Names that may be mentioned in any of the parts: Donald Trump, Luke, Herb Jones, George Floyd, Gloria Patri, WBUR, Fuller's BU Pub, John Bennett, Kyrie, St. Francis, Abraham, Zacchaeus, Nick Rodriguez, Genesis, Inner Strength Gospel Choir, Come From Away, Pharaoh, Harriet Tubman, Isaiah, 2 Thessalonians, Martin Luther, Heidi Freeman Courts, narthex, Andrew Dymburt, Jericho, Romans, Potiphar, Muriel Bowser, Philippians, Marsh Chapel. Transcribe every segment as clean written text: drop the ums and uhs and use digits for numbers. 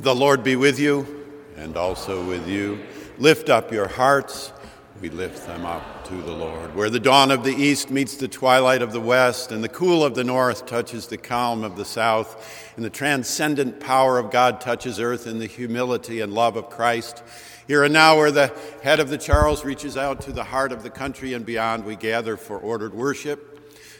The Lord be with you, and also with you. Lift up your hearts. We lift them up to the Lord. Where the dawn of the east meets the twilight of the west, and the cool of the north touches the calm of the south, and the transcendent power of God touches earth in the humility and love of Christ. Here and now, where the head of the Charles reaches out to the heart of the country and beyond, we gather for ordered worship.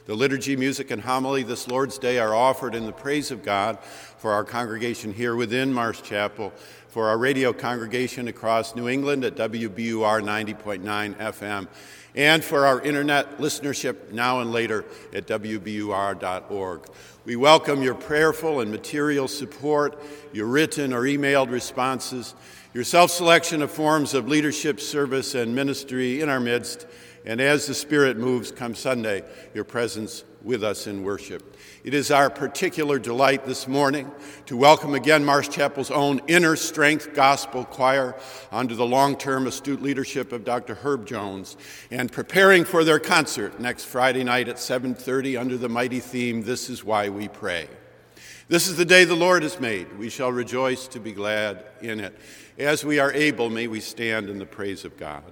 The liturgy, music, and homily this Lord's Day are offered in the praise of God for our congregation here within Marsh Chapel, for our radio congregation across New England at WBUR 90.9 FM, and for our internet listenership now and later at WBUR.org. We welcome your prayerful and material support, your written or emailed responses, your self-selection of forms of leadership, service, and ministry in our midst. And as the Spirit moves, come Sunday, your presence with us in worship. It is our particular delight this morning to welcome again Marsh Chapel's own Inner Strength Gospel Choir under the long-term astute leadership of Dr. Herb Jones, and preparing for their concert next Friday night at 7:30 under the mighty theme, This Is Why We Pray. This is the day the Lord has made. We shall rejoice to be glad in it. As we are able, may we stand in the praise of God.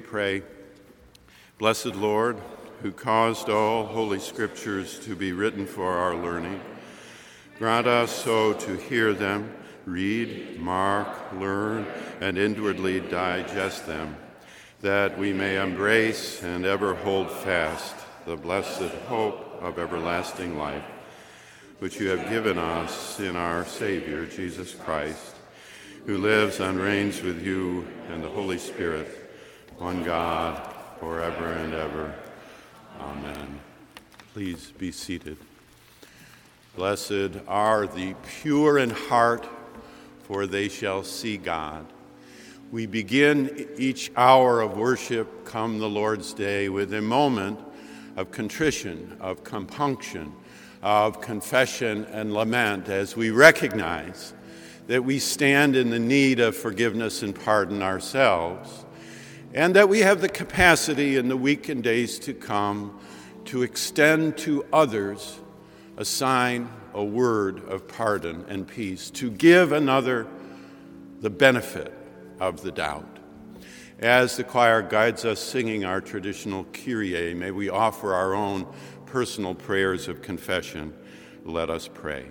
we pray. Blessed Lord, who caused all holy scriptures to be written for our learning, grant us so to hear them, read, mark, learn, and inwardly digest them, that we may embrace and ever hold fast the blessed hope of everlasting life, which you have given us in our Savior, Jesus Christ, who lives and reigns with you and the Holy Spirit, one God, forever and ever. Amen. Please be seated. Blessed are the pure in heart, for they shall see God. We begin each hour of worship, come the Lord's Day, with a moment of contrition, of compunction, of confession and lament, as we recognize that we stand in the need of forgiveness and pardon ourselves, and that we have the capacity in the week and days to come to extend to others a sign, a word of pardon and peace, to give another the benefit of the doubt. As the choir guides us singing our traditional Kyrie, may we offer our own personal prayers of confession. Let us pray.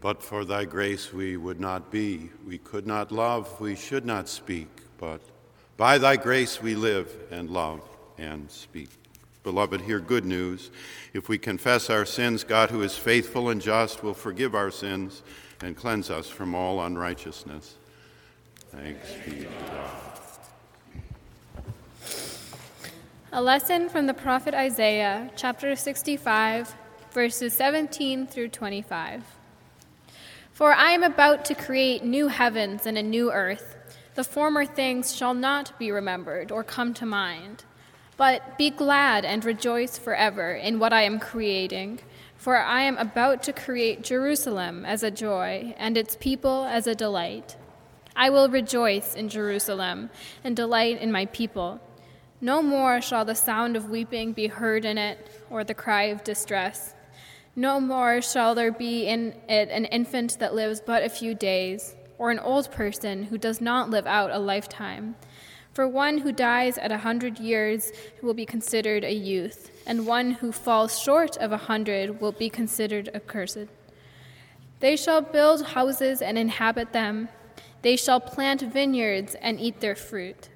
But for thy grace we would not be, we could not love, we should not speak, but by thy grace we live and love and speak. Beloved, hear good news. If we confess our sins, God, who is faithful and just, will forgive our sins and cleanse us from all unrighteousness. Thanks be to God. A lesson from the prophet Isaiah, chapter 65, verses 17 through 25. For I am about to create new heavens and a new earth. The former things shall not be remembered or come to mind. But be glad and rejoice forever in what I am creating, for I am about to create Jerusalem as a joy and its people as a delight. I will rejoice in Jerusalem and delight in my people. No more shall the sound of weeping be heard in it or the cry of distress. No more shall there be in it an infant that lives but a few days, or an old person who does not live out a lifetime. For one who dies at 100 years will be considered a youth, and one who falls short of 100 will be considered accursed. They shall build houses and inhabit them. They shall plant vineyards and eat their fruit.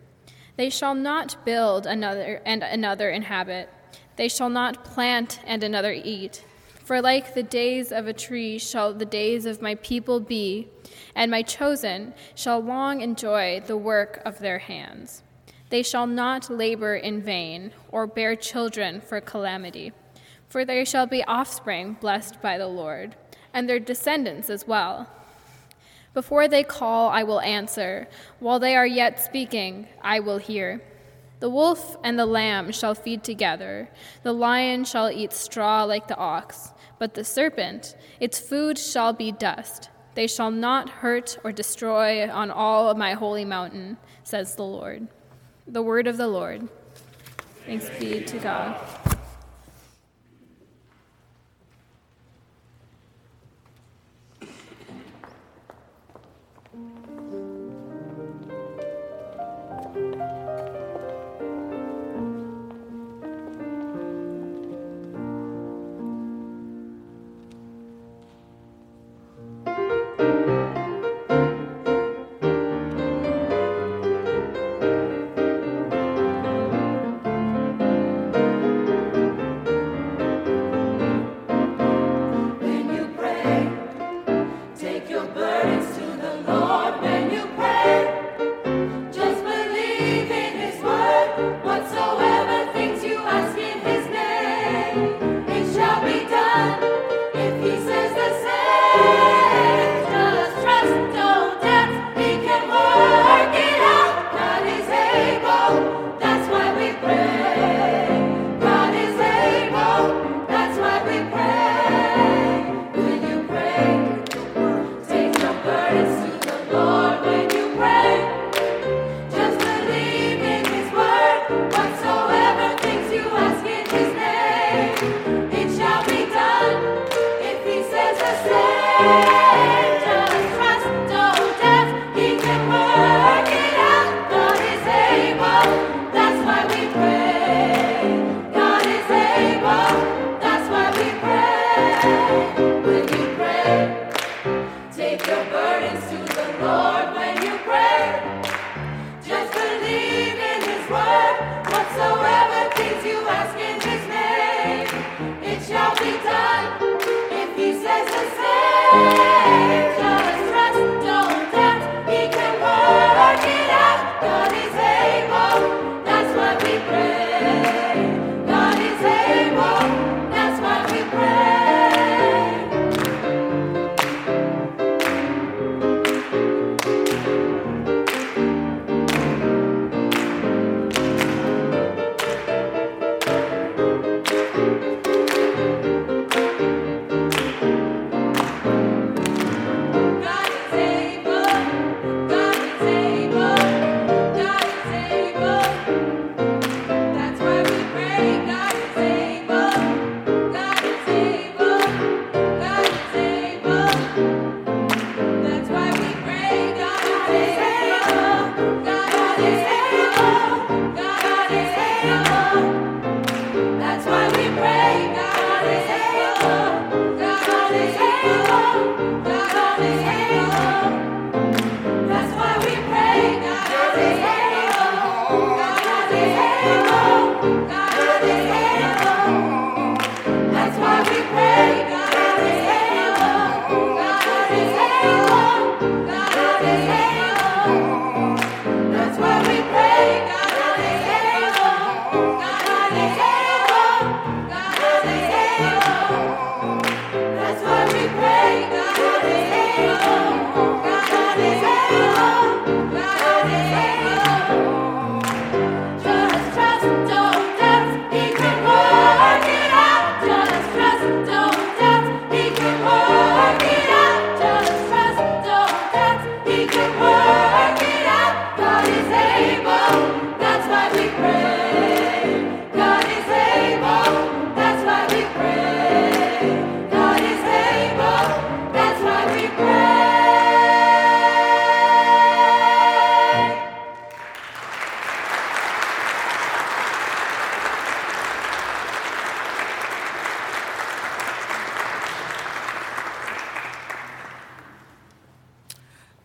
They shall not build another and another inhabit. They shall not plant and another eat. For like the days of a tree shall the days of my people be, and my chosen shall long enjoy the work of their hands. They shall not labor in vain or bear children for calamity. For there shall be offspring blessed by the Lord, and their descendants as well. Before they call, I will answer. While they are yet speaking, I will hear. The wolf and the lamb shall feed together. The lion shall eat straw like the ox. But the serpent, its food shall be dust. They shall not hurt or destroy on all of my holy mountain, says the Lord. The word of the Lord. Thanks be to God.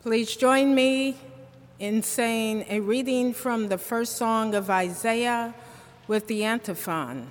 Please join me in saying a reading from the first song of Isaiah with the antiphon.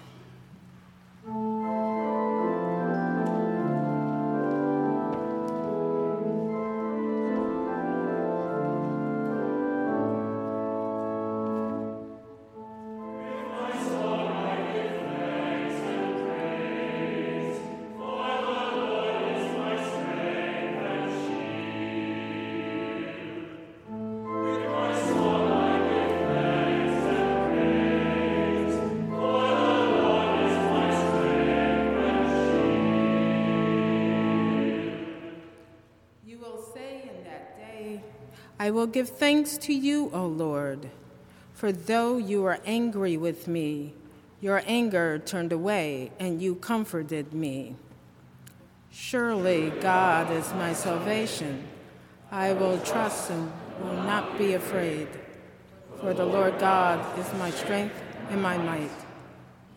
I will give thanks to you, O Lord, for though you were angry with me, your anger turned away and you comforted me. Surely God is my salvation. I will trust him, will not be afraid. For the Lord God is my strength and my might.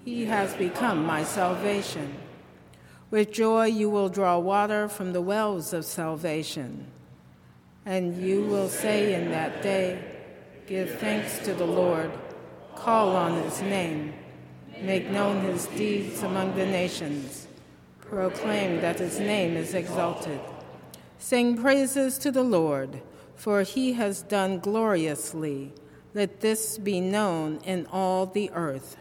He has become my salvation. With joy you will draw water from the wells of salvation. And you will say in that day, give thanks to the Lord, call on his name, make known his deeds among the nations, proclaim that his name is exalted. Sing praises to the Lord, for he has done gloriously. Let this be known in all the earth.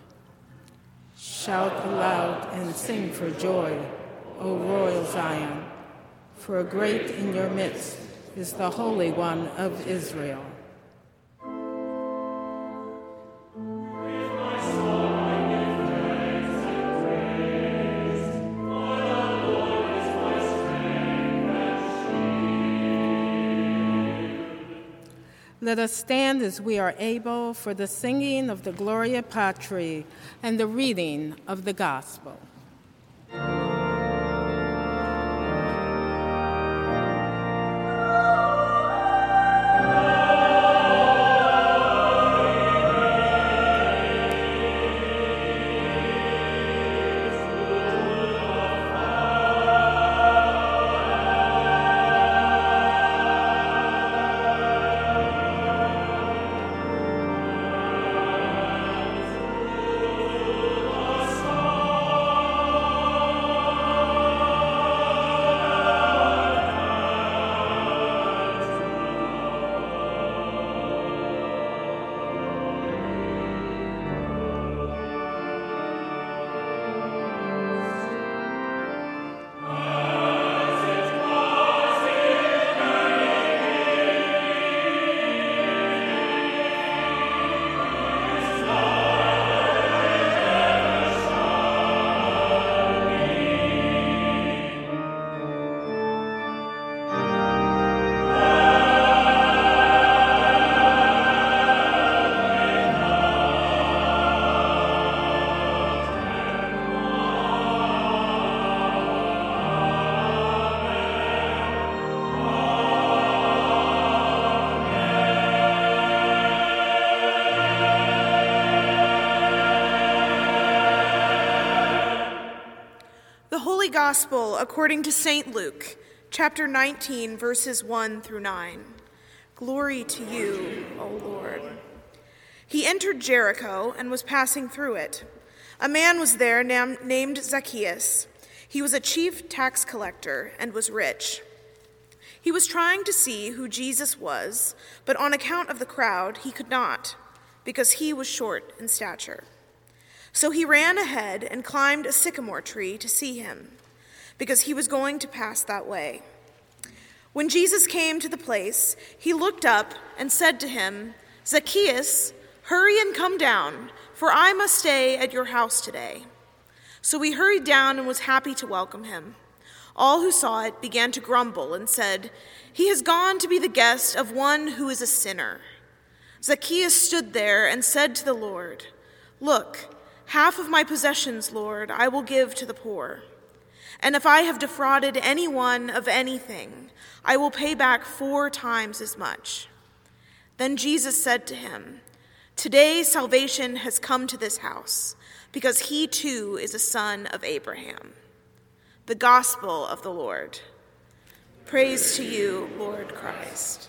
Shout aloud and sing for joy, O royal Zion, for great in your midst is the Holy One of Israel. Let us stand as we are able for the singing of the Gloria Patri and the reading of the Gospel. Gospel according to St. Luke, chapter 19, verses 1 through 9. Glory to you, O Lord. He entered Jericho and was passing through it. A man was there named Zacchaeus. He was a chief tax collector and was rich. He was trying to see who Jesus was, but on account of the crowd, he could not, because he was short in stature. So he ran ahead and climbed a sycamore tree to see him, because he was going to pass that way. When Jesus came to the place, he looked up and said to him, Zacchaeus, hurry and come down, for I must stay at your house today. So he hurried down and was happy to welcome him. All who saw it began to grumble and said, he has gone to be the guest of one who is a sinner. Zacchaeus stood there and said to the Lord, look, half of my possessions, Lord, I will give to the poor. And if I have defrauded anyone of anything, I will pay back 4 times as much. Then Jesus said to him, today salvation has come to this house, because he too is a son of Abraham. The Gospel of the Lord. Praise to you, Lord Christ.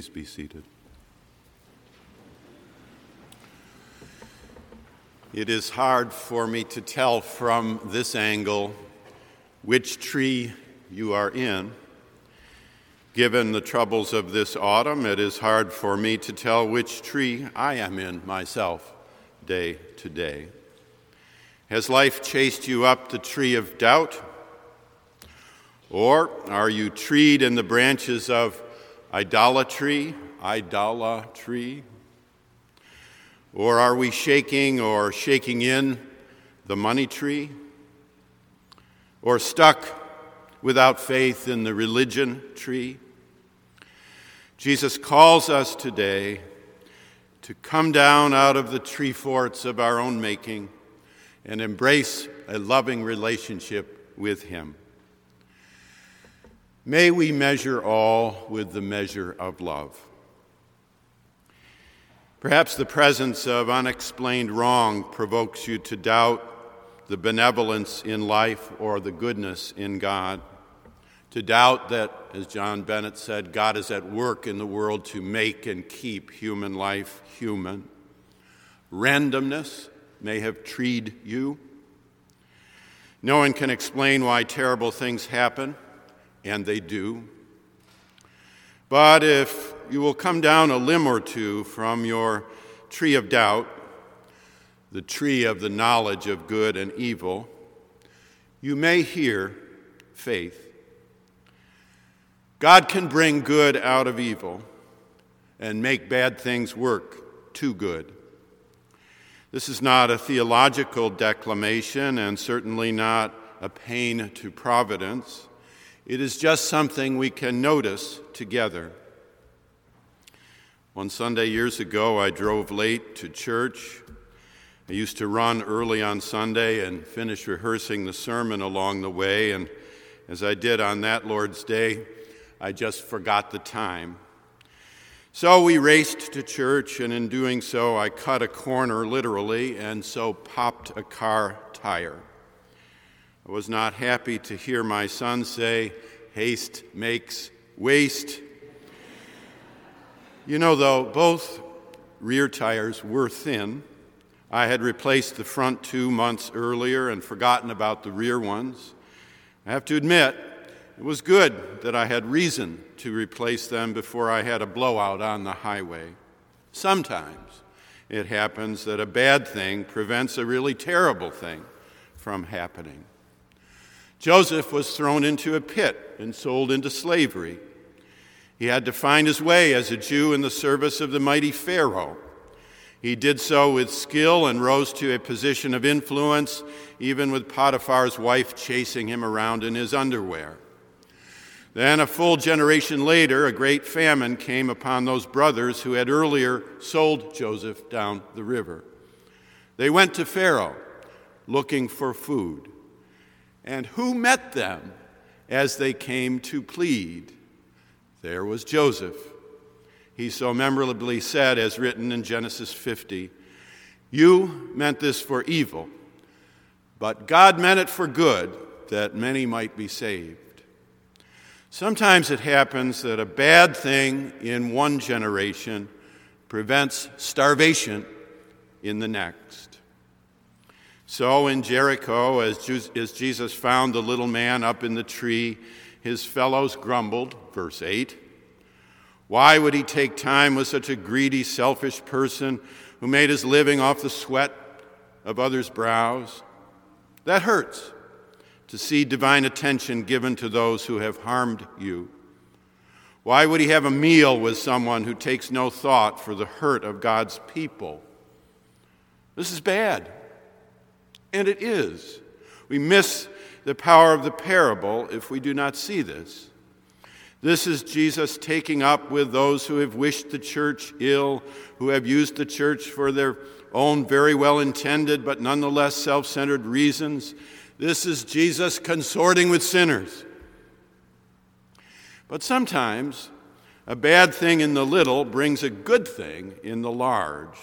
Please be seated. It is hard for me to tell from this angle which tree you are in. Given the troubles of this autumn, it is hard for me to tell which tree I am in myself day to day. Has life chased you up the tree of doubt? Or are you treed in the branches of idolatry? Or are we shaking in the money tree? Or stuck without faith in the religion tree? Jesus calls us today to come down out of the tree forts of our own making and embrace a loving relationship with him. May we measure all with the measure of love. Perhaps the presence of unexplained wrong provokes you to doubt the benevolence in life or the goodness in God, to doubt that, as John Bennett said, God is at work in the world to make and keep human life human. Randomness may have treed you. No one can explain why terrible things happen, and they do. But if you will come down a limb or two from your tree of doubt, the tree of the knowledge of good and evil, you may hear faith. God can bring good out of evil and make bad things work to good. This is not a theological declamation and certainly not a pain to providence. It is just something we can notice together. One Sunday years ago, I drove late to church. I used to run early on Sunday and finish rehearsing the sermon along the way, and as I did on that Lord's Day, I just forgot the time. So we raced to church, and in doing so, I cut a corner literally, and so popped a car tire. I was not happy to hear my son say, "Haste makes waste." You know, though, both rear tires were thin. I had replaced the front 2 months earlier and forgotten about the rear ones. I have to admit, it was good that I had reason to replace them before I had a blowout on the highway. Sometimes it happens that a bad thing prevents a really terrible thing from happening. Joseph was thrown into a pit and sold into slavery. He had to find his way as a Jew in the service of the mighty Pharaoh. He did so with skill and rose to a position of influence, even with Potiphar's wife chasing him around in his underwear. Then, a full generation later, a great famine came upon those brothers who had earlier sold Joseph down the river. They went to Pharaoh looking for food. And who met them as they came to plead? There was Joseph. He so memorably said, as written in Genesis 50, "You meant this for evil, but God meant it for good, that many might be saved." Sometimes it happens that a bad thing in one generation prevents starvation in the next. So in Jericho, as Jesus found the little man up in the tree, his fellows grumbled, verse 8. Why would he take time with such a greedy, selfish person who made his living off the sweat of others' brows? That hurts, to see divine attention given to those who have harmed you. Why would he have a meal with someone who takes no thought for the hurt of God's people? This is bad, and it is. We miss the power of the parable if we do not see this. This is Jesus taking up with those who have wished the church ill, who have used the church for their own very well-intended but nonetheless self-centered reasons. This is Jesus consorting with sinners. But sometimes a bad thing in the little brings a good thing in the large.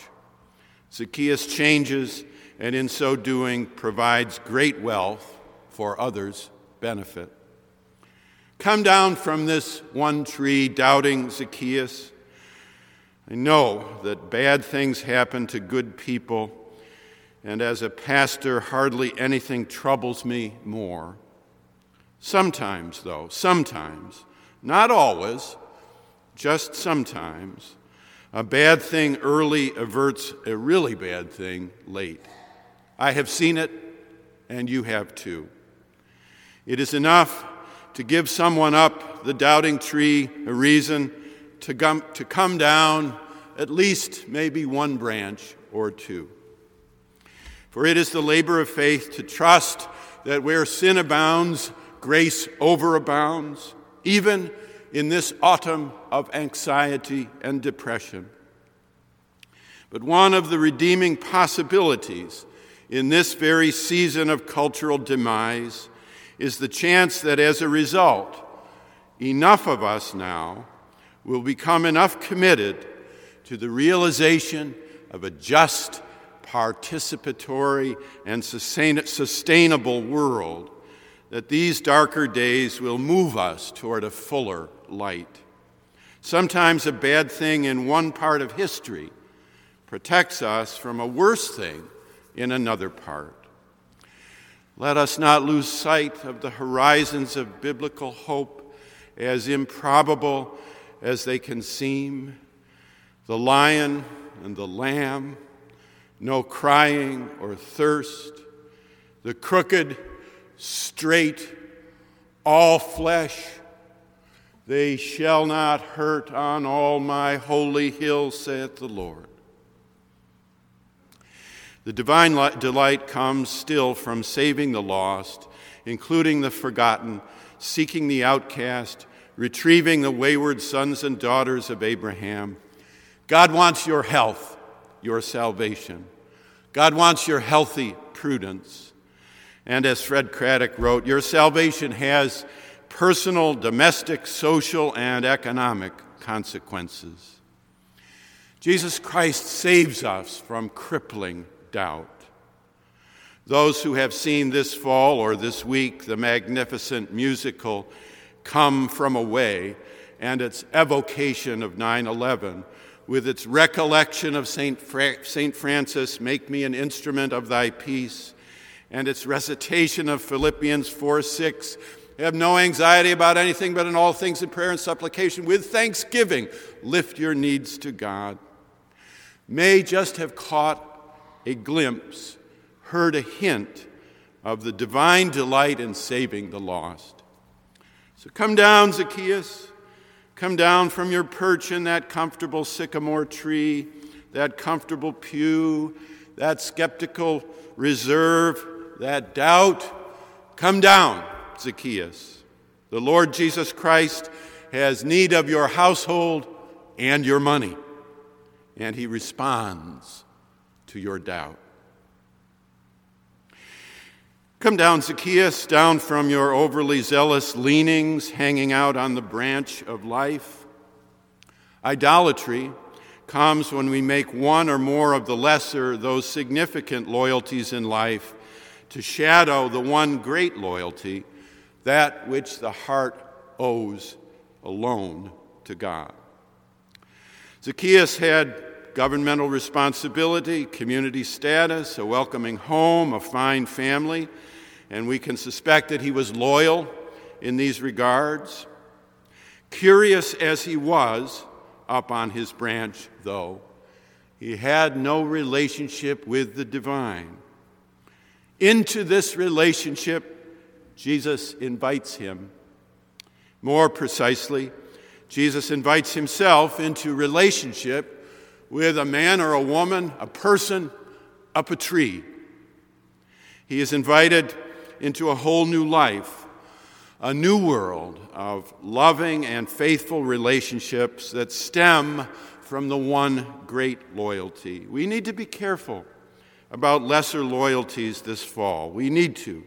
Zacchaeus changes, and in so doing provides great wealth for others' benefit. Come down from this one tree, doubting Zacchaeus, I know that bad things happen to good people, and as a pastor, hardly anything troubles me more. Sometimes, though, sometimes, not always, just sometimes, a bad thing early averts a really bad thing late. I have seen it, and you have too. It is enough to give someone up the doubting tree a reason to come down at least maybe one branch or two. For it is the labor of faith to trust that where sin abounds, grace overabounds, even in this autumn of anxiety and depression. But one of the redeeming possibilities in this very season of cultural demise is the chance that as a result, enough of us now will become enough committed to the realization of a just, participatory, and sustainable world that these darker days will move us toward a fuller light. Sometimes a bad thing in one part of history protects us from a worse thing in another part. Let us not lose sight of the horizons of biblical hope, as improbable as they can seem. The lion and the lamb, no crying or thirst, the crooked, straight, all flesh. They shall not hurt on all my holy hill, saith the Lord. The divine delight comes still from saving the lost, including the forgotten, seeking the outcast, retrieving the wayward sons and daughters of Abraham. God wants your health, your salvation. God wants your healthy prudence. And as Fred Craddock wrote, your salvation has personal, domestic, social, and economic consequences. Jesus Christ saves us from crippling doubt. Those who have seen this fall or this week the magnificent musical Come From Away and its evocation of 9/11 with its recollection of St. Francis, make me an instrument of thy peace, and its recitation of Philippians 4:6, have no anxiety about anything, but in all things in prayer and supplication with thanksgiving lift your needs to God, may just have caught a glimpse, heard a hint of the divine delight in saving the lost. So come down, Zacchaeus. Come down from your perch in that comfortable sycamore tree, that comfortable pew, that skeptical reserve, that doubt. Come down, Zacchaeus. The Lord Jesus Christ has need of your household and your money. And he responds to your doubt. Come down, Zacchaeus, down from your overly zealous leanings, hanging out on the branch of life. Idolatry comes when we make one or more of the lesser, though significant loyalties in life to shadow the one great loyalty, that which the heart owes alone to God. Zacchaeus had governmental responsibility, community status, a welcoming home, a fine family, and we can suspect that he was loyal in these regards. Curious as he was up on his branch, though, he had no relationship with the divine. Into this relationship, Jesus invites him. More precisely, Jesus invites himself into relationship with a man or a woman, a person, up a tree. He is invited into a whole new life, a new world of loving and faithful relationships that stem from the one great loyalty. We need to be careful about lesser loyalties this fall. We need to.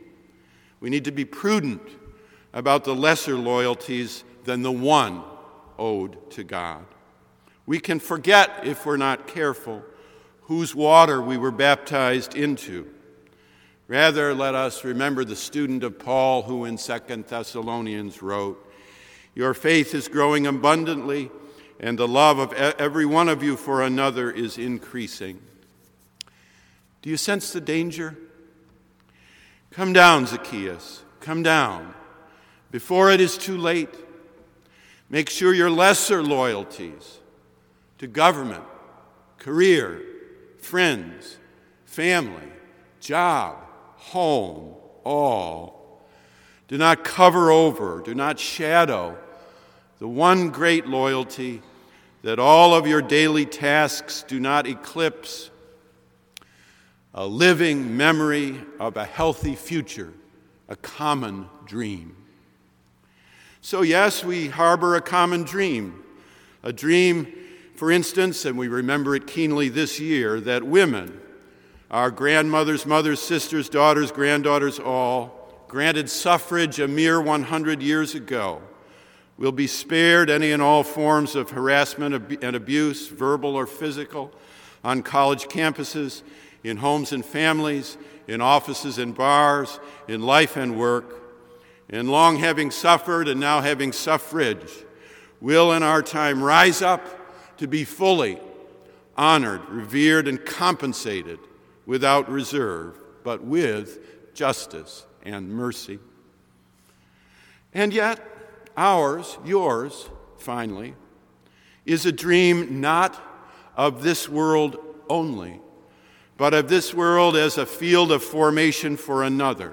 We need to be prudent about the lesser loyalties than the one owed to God. We can forget, if we're not careful, whose water we were baptized into. Rather, let us remember the student of Paul who in 2 Thessalonians wrote, "Your faith is growing abundantly, and the love of every one of you for another is increasing. Do you sense the danger? Come down, Zacchaeus, come down, before it is too late. Make sure your lesser loyalties to government, career, friends, family, job, home, all, do not cover over, do not shadow the one great loyalty that all of your daily tasks do not eclipse, a living memory of a healthy future, a common dream. So yes, we harbor a common dream, a dream, for instance, and we remember it keenly this year, that women, our grandmothers, mothers, sisters, daughters, granddaughters, all, granted suffrage a mere 100 years ago, will be spared any and all forms of harassment and abuse, verbal or physical, on college campuses, in homes and families, in offices and bars, in life and work. And long having suffered and now having suffrage, will in our time rise up to be fully honored, revered, and compensated without reserve, but with justice and mercy. And yet, ours, yours, finally, is a dream not of this world only, but of this world as a field of formation for another.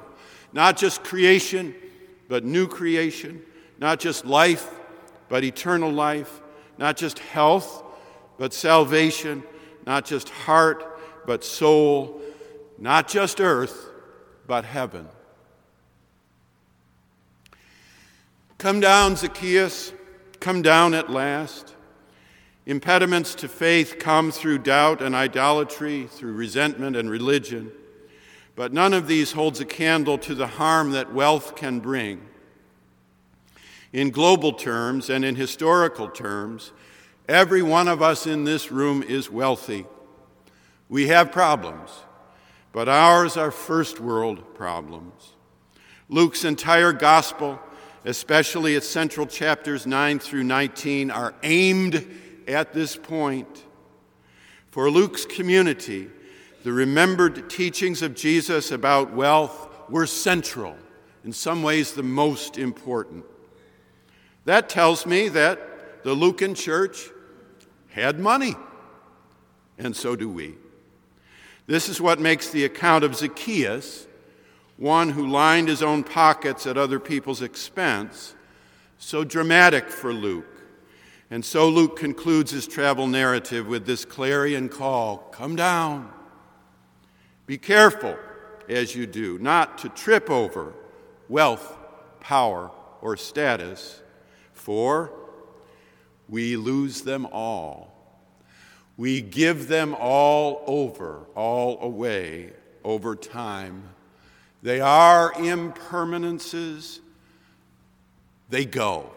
Not just creation, but new creation. Not just life, but eternal life. Not just health, but salvation. Not just heart, but soul. Not just earth, but heaven. Come down, Zacchaeus, come down at last. Impediments to faith come through doubt and idolatry, through resentment and religion. But none of these holds a candle to the harm that wealth can bring. In global terms and in historical terms, every one of us in this room is wealthy. We have problems, but ours are first world problems. Luke's entire gospel, especially its central chapters 9 through 19, are aimed at this point. For Luke's community, the remembered teachings of Jesus about wealth were central, in some ways the most important. That tells me that the Lucan church had money, and so do we. This is what makes the account of Zacchaeus, one who lined his own pockets at other people's expense, so dramatic for Luke. And so Luke concludes his travel narrative with this clarion call, come down. Be careful as you do not to trip over wealth, power, or status, for we lose them all. We give them all over, all away, over time. They are impermanences. They go.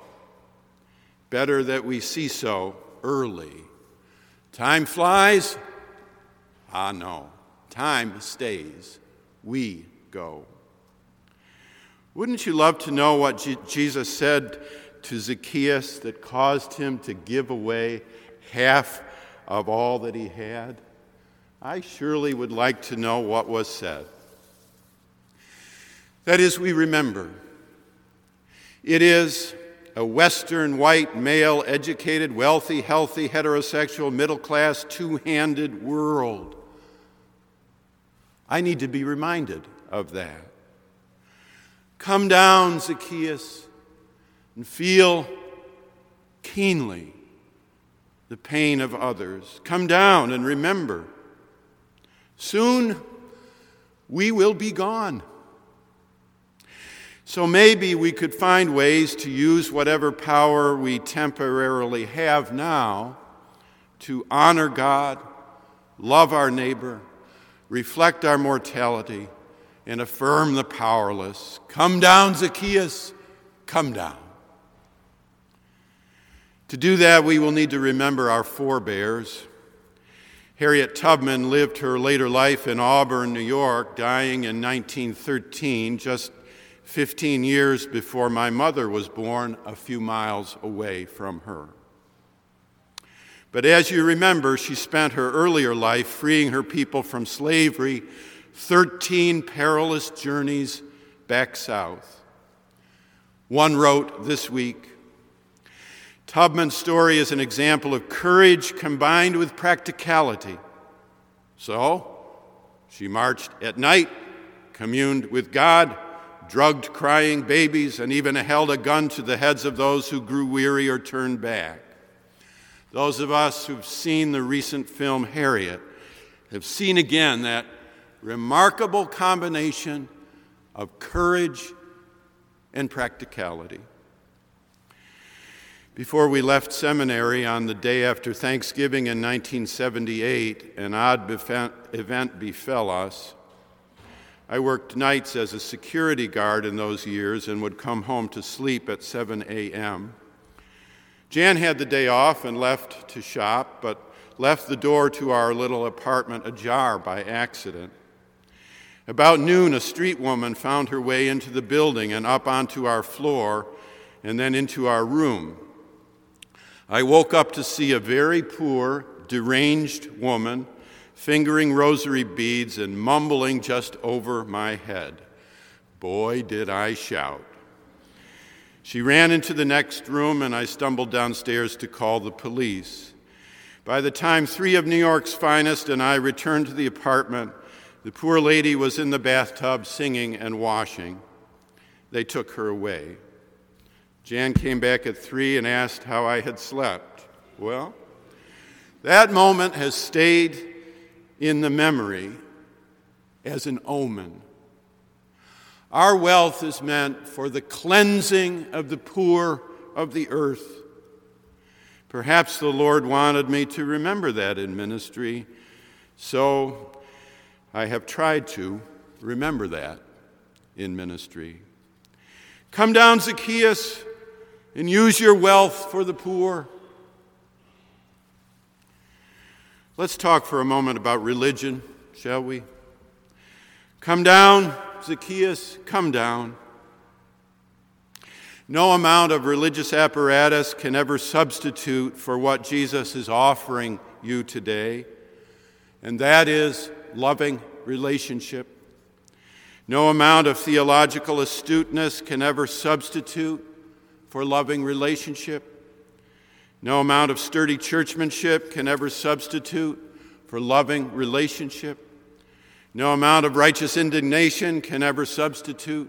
Better that we see so early. Time flies. Ah, no. Time stays. We go. Wouldn't you love to know what Jesus said to Zacchaeus that caused him to give away half of all that he had? I surely would like to know what was said. That is, we remember. It is a Western, white, male, educated, wealthy, healthy, heterosexual, middle-class, two-handed world. I need to be reminded of that. Come down, Zacchaeus, and feel keenly the pain of others. Come down and remember. Soon we will be gone. So maybe we could find ways to use whatever power we temporarily have now to honor God, love our neighbor, reflect our mortality, and affirm the powerless. Come down, Zacchaeus, come down. To do that, we will need to remember our forebears. Harriet Tubman lived her later life in Auburn, New York, dying in 1913, just 15 years before my mother was born, a few miles away from her. But as you remember, she spent her earlier life freeing her people from slavery, 13 perilous journeys back south. One wrote this week, Tubman's story is an example of courage combined with practicality. So, she marched at night, communed with God, drugged crying babies, and even held a gun to the heads of those who grew weary or turned back. Those of us who've seen the recent film Harriet have seen again that remarkable combination of courage and practicality. Before we left seminary on the day after Thanksgiving in 1978, an odd event befell us. I worked nights as a security guard in those years and would come home to sleep at 7 a.m. Jan had the day off and left to shop, but left the door to our little apartment ajar by accident. About noon, a street woman found her way into the building and up onto our floor and then into our room. I woke up to see a very poor, deranged woman fingering rosary beads and mumbling just over my head. Boy, did I shout. She ran into the next room, and I stumbled downstairs to call the police. By the time three of New York's finest and I returned to the apartment, the poor lady was in the bathtub singing and washing. They took her away. Jan came back at 3 and asked how I had slept. Well, that moment has stayed in the memory as an omen. Our wealth is meant for the cleansing of the poor of the earth. Perhaps the Lord wanted me to remember that in ministry, so I have tried to remember that in ministry. Come down, Zacchaeus, and use your wealth for the poor. Let's talk for a moment about religion, shall we? Come down, Zacchaeus, come down. No amount of religious apparatus can ever substitute for what Jesus is offering you today, and that is loving relationship. No amount of theological astuteness can ever substitute for loving relationship. No amount of sturdy churchmanship can ever substitute for loving relationship. No amount of righteous indignation can ever substitute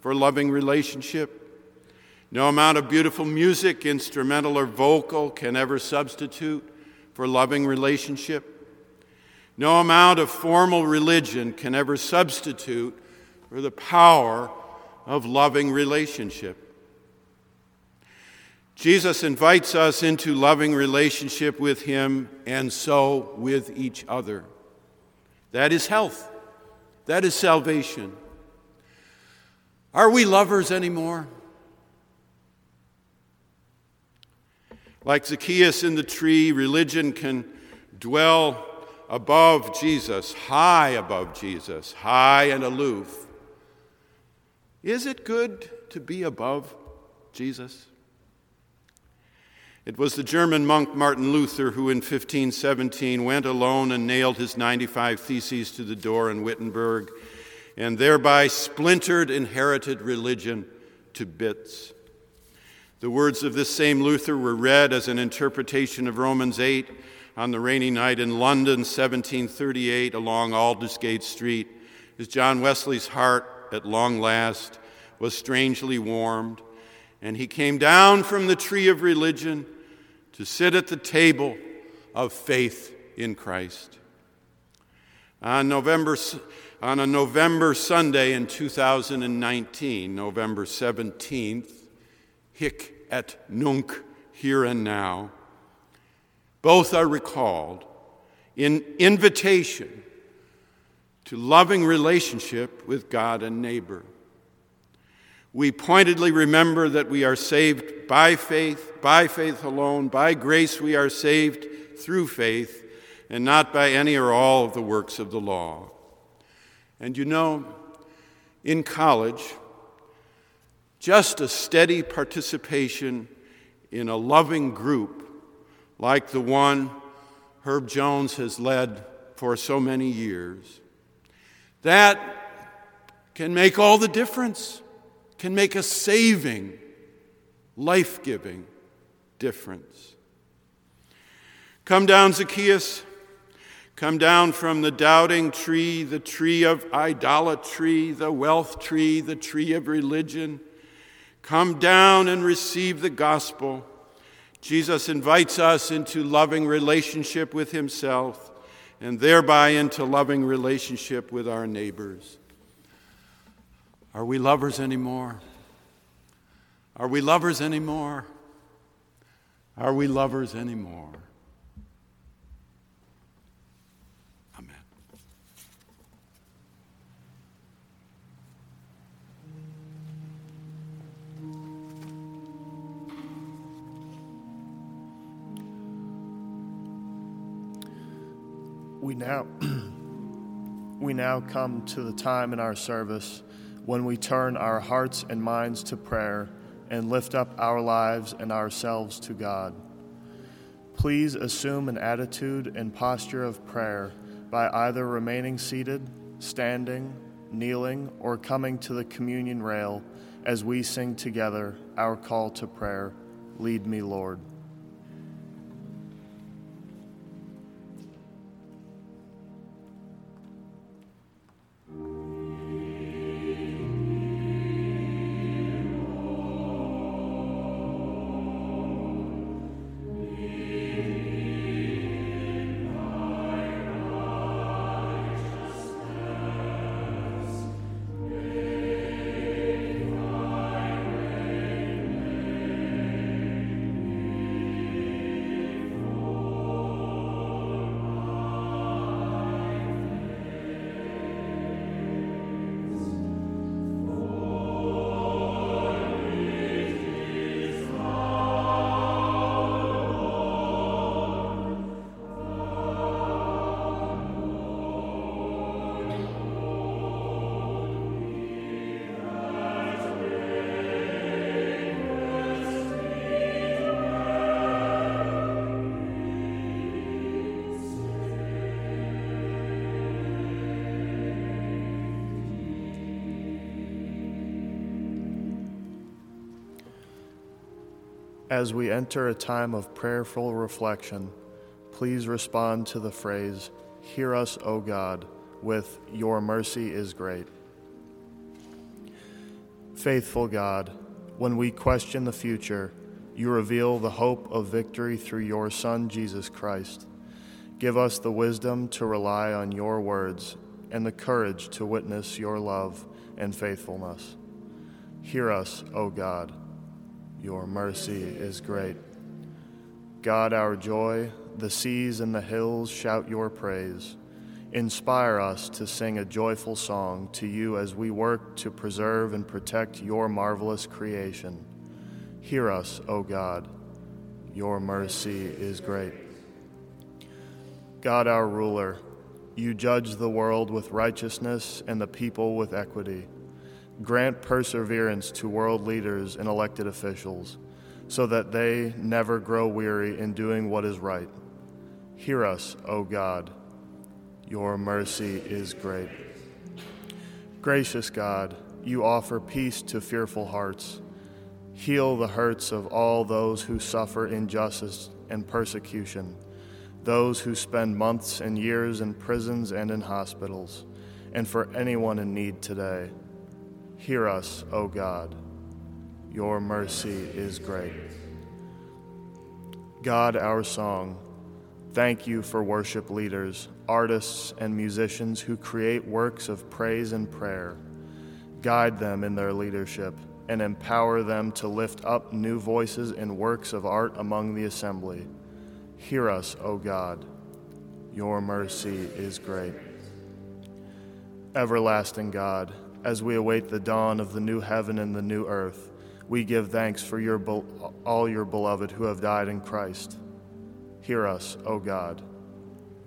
for loving relationship. No amount of beautiful music, instrumental or vocal, can ever substitute for loving relationship. No amount of formal religion can ever substitute for the power of loving relationship. Jesus invites us into loving relationship with Him and so with each other. That is health. That is salvation. Are we lovers anymore? Like Zacchaeus in the tree, religion can dwell above Jesus, high and aloof. Is it good to be above Jesus? It was the German monk Martin Luther who in 1517 went alone and nailed his 95 Theses to the door in Wittenberg and thereby splintered inherited religion to bits. The words of this same Luther were read as an interpretation of Romans 8 on the rainy night in London, 1738, along Aldersgate Street, as John Wesley's heart at long last was strangely warmed, and he came down from the tree of religion to sit at the table of faith in Christ. On a November Sunday in 2019, November 17th, hic et nunc, here and now, both are recalled in invitation to loving relationship with God and neighbor. We pointedly remember that we are saved by faith alone, by grace we are saved through faith, and not by any or all of the works of the law. And you know, in college, just a steady participation in a loving group like the one Herb Jones has led for so many years. That can make all the difference, can make a saving, life-giving difference. Come down, Zacchaeus. Come down from the doubting tree, the tree of idolatry, the wealth tree, the tree of religion. Come down and receive the gospel. Jesus invites us into loving relationship with himself and thereby into loving relationship with our neighbors. Are we lovers anymore? Are we lovers anymore? Are we lovers anymore? We now come to the time in our service when we turn our hearts and minds to prayer and lift up our lives and ourselves to God. Please assume an attitude and posture of prayer by either remaining seated, standing, kneeling, or coming to the communion rail as we sing together our call to prayer, Lead Me, Lord. As we enter a time of prayerful reflection, please respond to the phrase, "Hear us, O God," with "Your mercy is great." Faithful God, when we question the future, you reveal the hope of victory through your Son, Jesus Christ. Give us the wisdom to rely on your words and the courage to witness your love and faithfulness. Hear us, O God. Your mercy is great. God, our joy, the seas and the hills shout your praise. Inspire us to sing a joyful song to you as we work to preserve and protect your marvelous creation. Hear us, O God. Your mercy is great. God, our ruler, you judge the world with righteousness and the people with equity. Grant perseverance to world leaders and elected officials so that they never grow weary in doing what is right. Hear us, O God. Your mercy is great. Gracious God, you offer peace to fearful hearts. Heal the hurts of all those who suffer injustice and persecution, those who spend months and years in prisons and in hospitals, and for anyone in need today. Hear us, O God. Your mercy is great. God, our song, thank you for worship leaders, artists, and musicians who create works of praise and prayer. Guide them in their leadership and empower them to lift up new voices and works of art among the assembly. Hear us, O God. Your mercy is great. Everlasting God, as we await the dawn of the new heaven and the new earth, we give thanks for all your beloved who have died in Christ. Hear us, O God.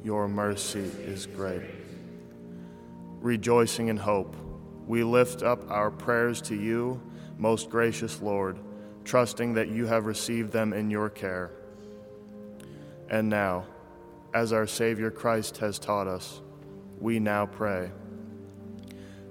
Your mercy is great. Rejoicing in hope, we lift up our prayers to you, most gracious Lord, trusting that you have received them in your care. And now, as our Savior Christ has taught us, we now pray.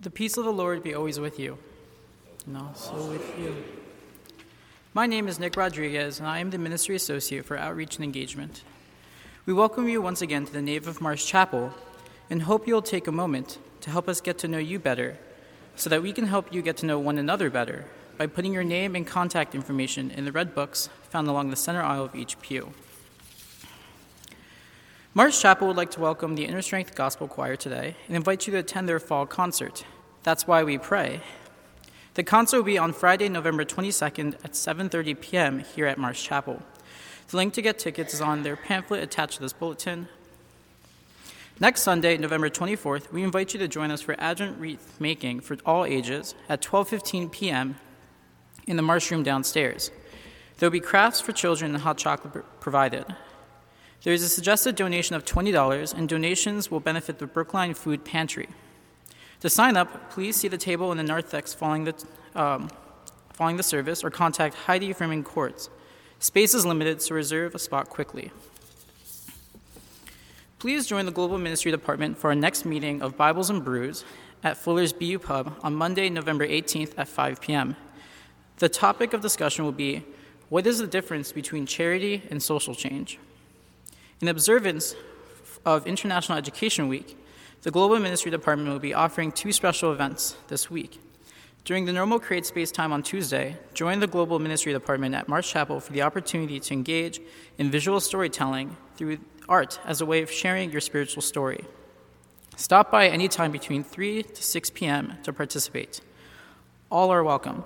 The peace of the Lord be always with you, and also with you. My name is Nick Rodriguez, and I am the Ministry Associate for Outreach and Engagement. We welcome you once again to the nave of Marsh Chapel, and hope you'll take a moment to help us get to know you better, so that we can help you get to know one another better by putting your name and contact information in the red books found along the center aisle of each pew. Marsh Chapel would like to welcome the Inner Strength Gospel Choir today and invite you to attend their fall concert, That's Why We Pray. The concert will be on Friday, November 22nd at 7:30 p.m. here at Marsh Chapel. The link to get tickets is on their pamphlet attached to this bulletin. Next Sunday, November 24th, we invite you to join us for Advent wreath making for all ages at 12:15 p.m. in the Marsh Room downstairs. There will be crafts for children and hot chocolate provided. There is a suggested donation of $20, and donations will benefit the Brookline Food Pantry. To sign up, please see the table in the narthex following the service, or contact Heidi Freeman Courts. Space is limited, so reserve a spot quickly. Please join the Global Ministry Department for our next meeting of Bibles and Brews at Fuller's BU Pub on Monday, November 18th at 5 p.m. The topic of discussion will be, what is the difference between charity and social change? In observance of International Education Week, the Global Ministry Department will be offering two special events this week. During the normal Create Space time on Tuesday, join the Global Ministry Department at Marsh Chapel for the opportunity to engage in visual storytelling through art as a way of sharing your spiritual story. Stop by any time between 3 to 6 p.m. to participate. All are welcome.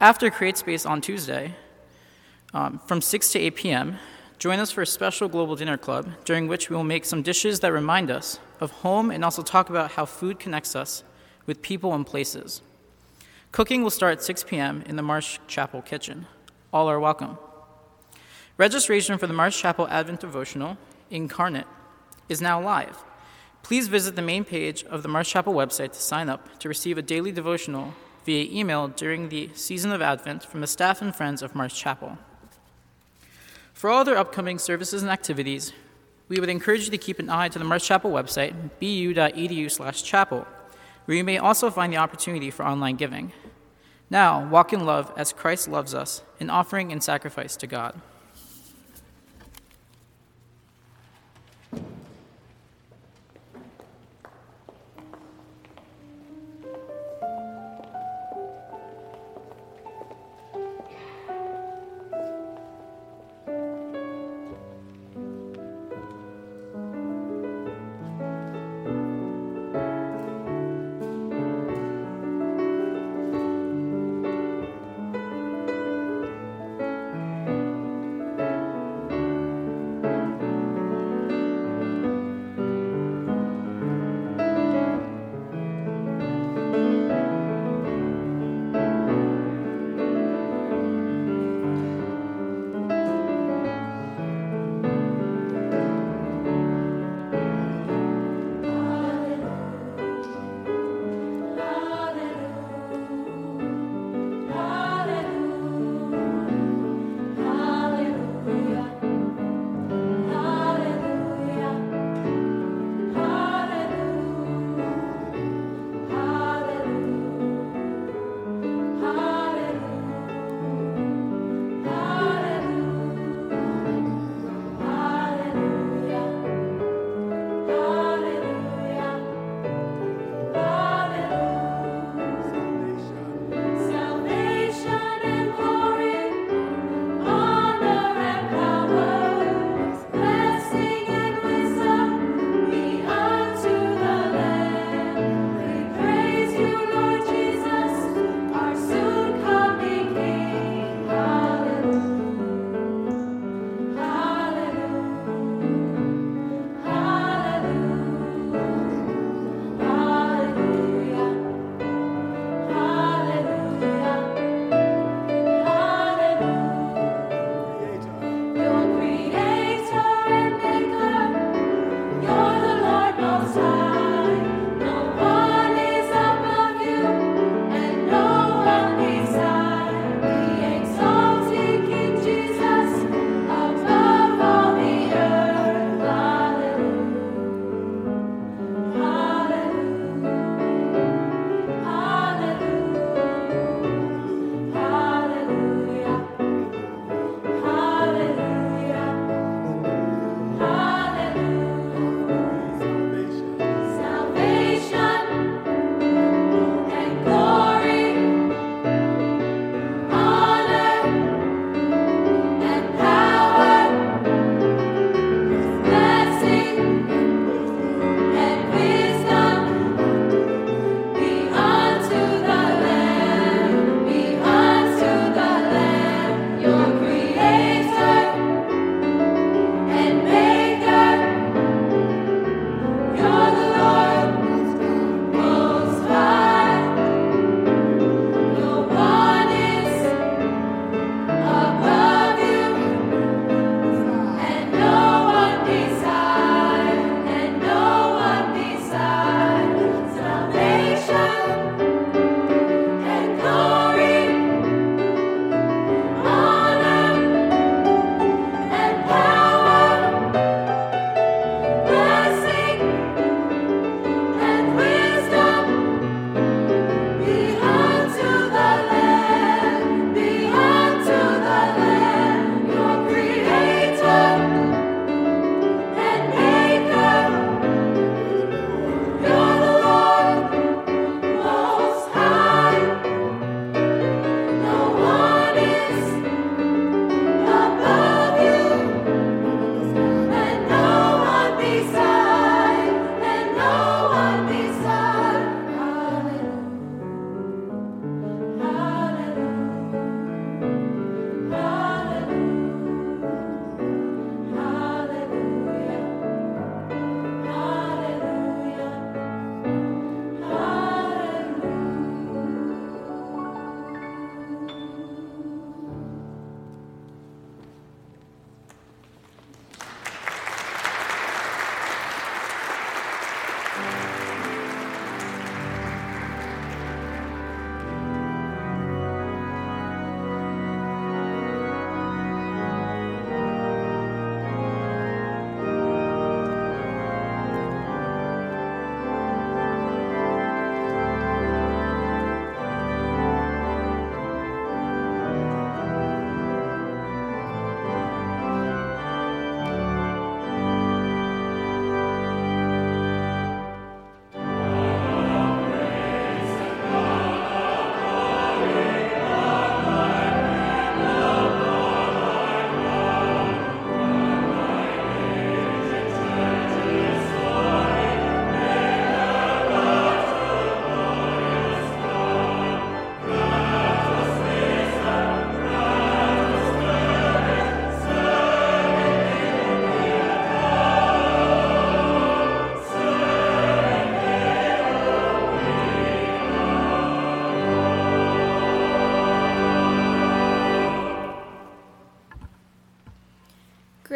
After Create Space on Tuesday, from 6 to 8 p.m., join us for a special global dinner club, during which we will make some dishes that remind us of home and also talk about how food connects us with people and places. Cooking will start at 6 p.m. in the Marsh Chapel kitchen. All are welcome. Registration for the Marsh Chapel Advent Devotional, Incarnate, is now live. Please visit the main page of the Marsh Chapel website to sign up to receive a daily devotional via email during the season of Advent from the staff and friends of Marsh Chapel. For all their upcoming services and activities, We would encourage you to keep an eye to the Marsh Chapel website, bu.edu/chapel, where you may also find the opportunity for online giving. Now, walk in love as Christ loves us, an offering and sacrifice to God.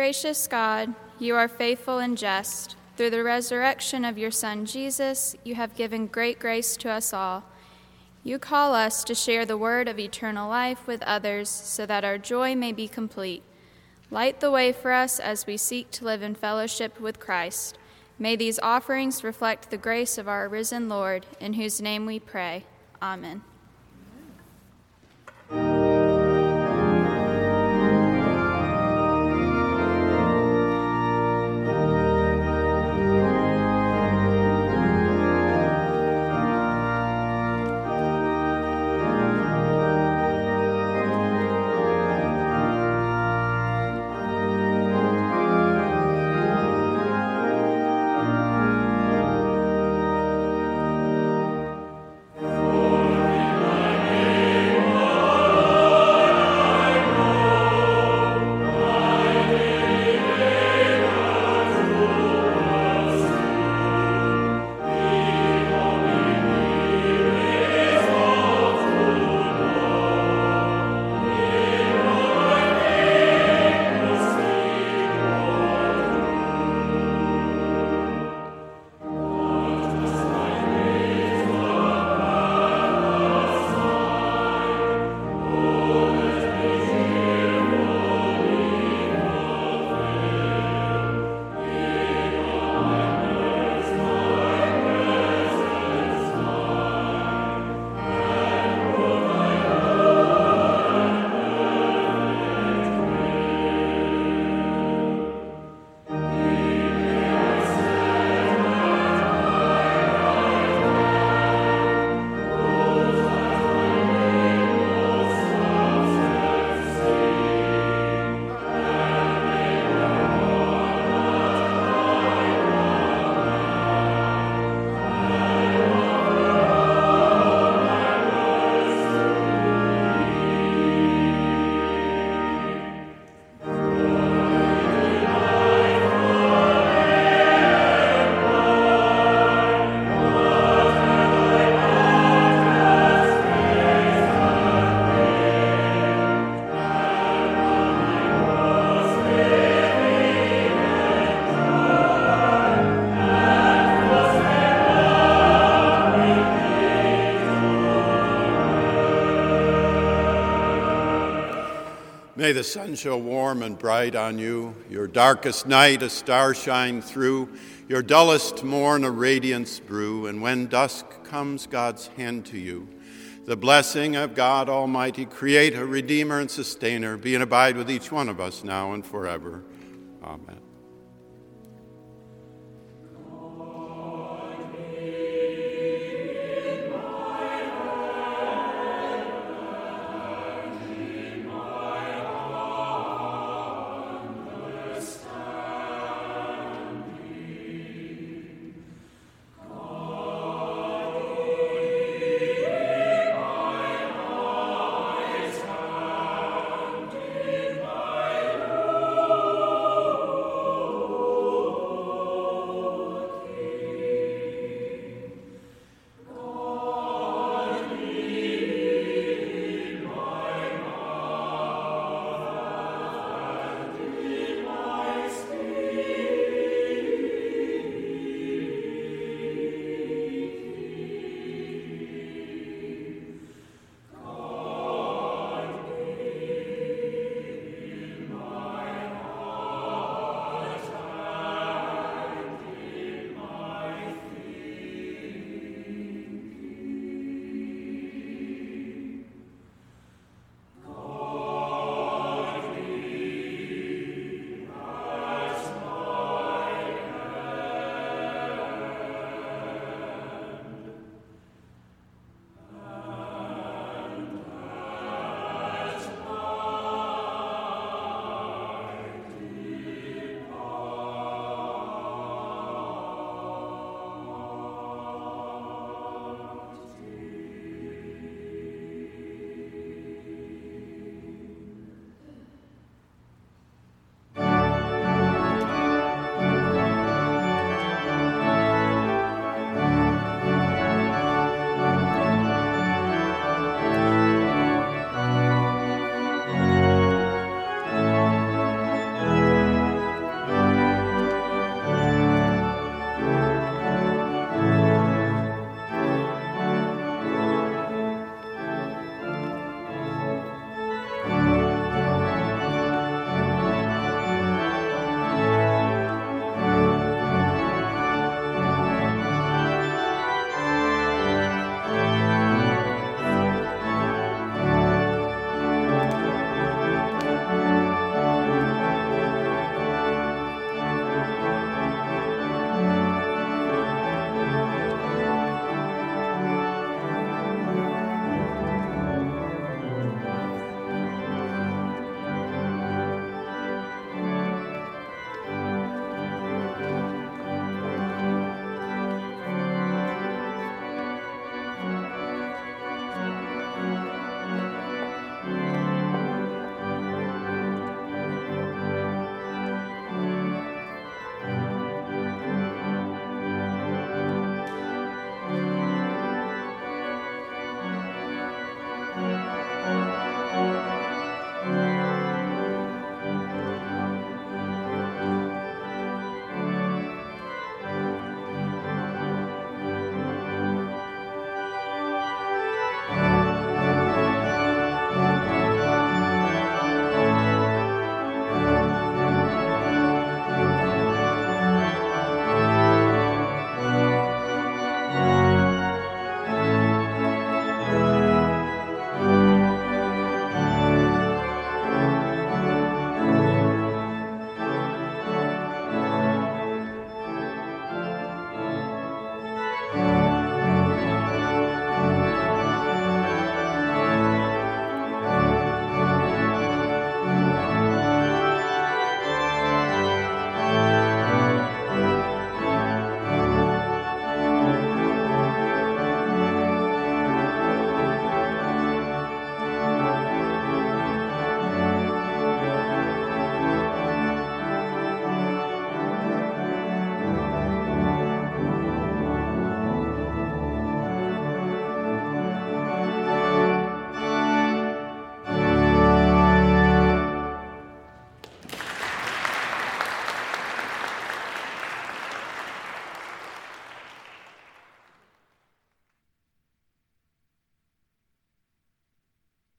gracious God, you are faithful and just. Through the resurrection of your Son, Jesus, you have given great grace to us all. You call us to share the word of eternal life with others so that our joy may be complete. Light the way for us as we seek to live in fellowship with Christ. May these offerings reflect the grace of our risen Lord, in whose name we pray. Amen. May the sun show warm and bright on you, your darkest night a star shine through, your dullest morn a radiance brew, and when dusk comes God's hand to you. The blessing of God Almighty, Creator, Redeemer, and Sustainer, be and abide with each one of us now and forever. Amen.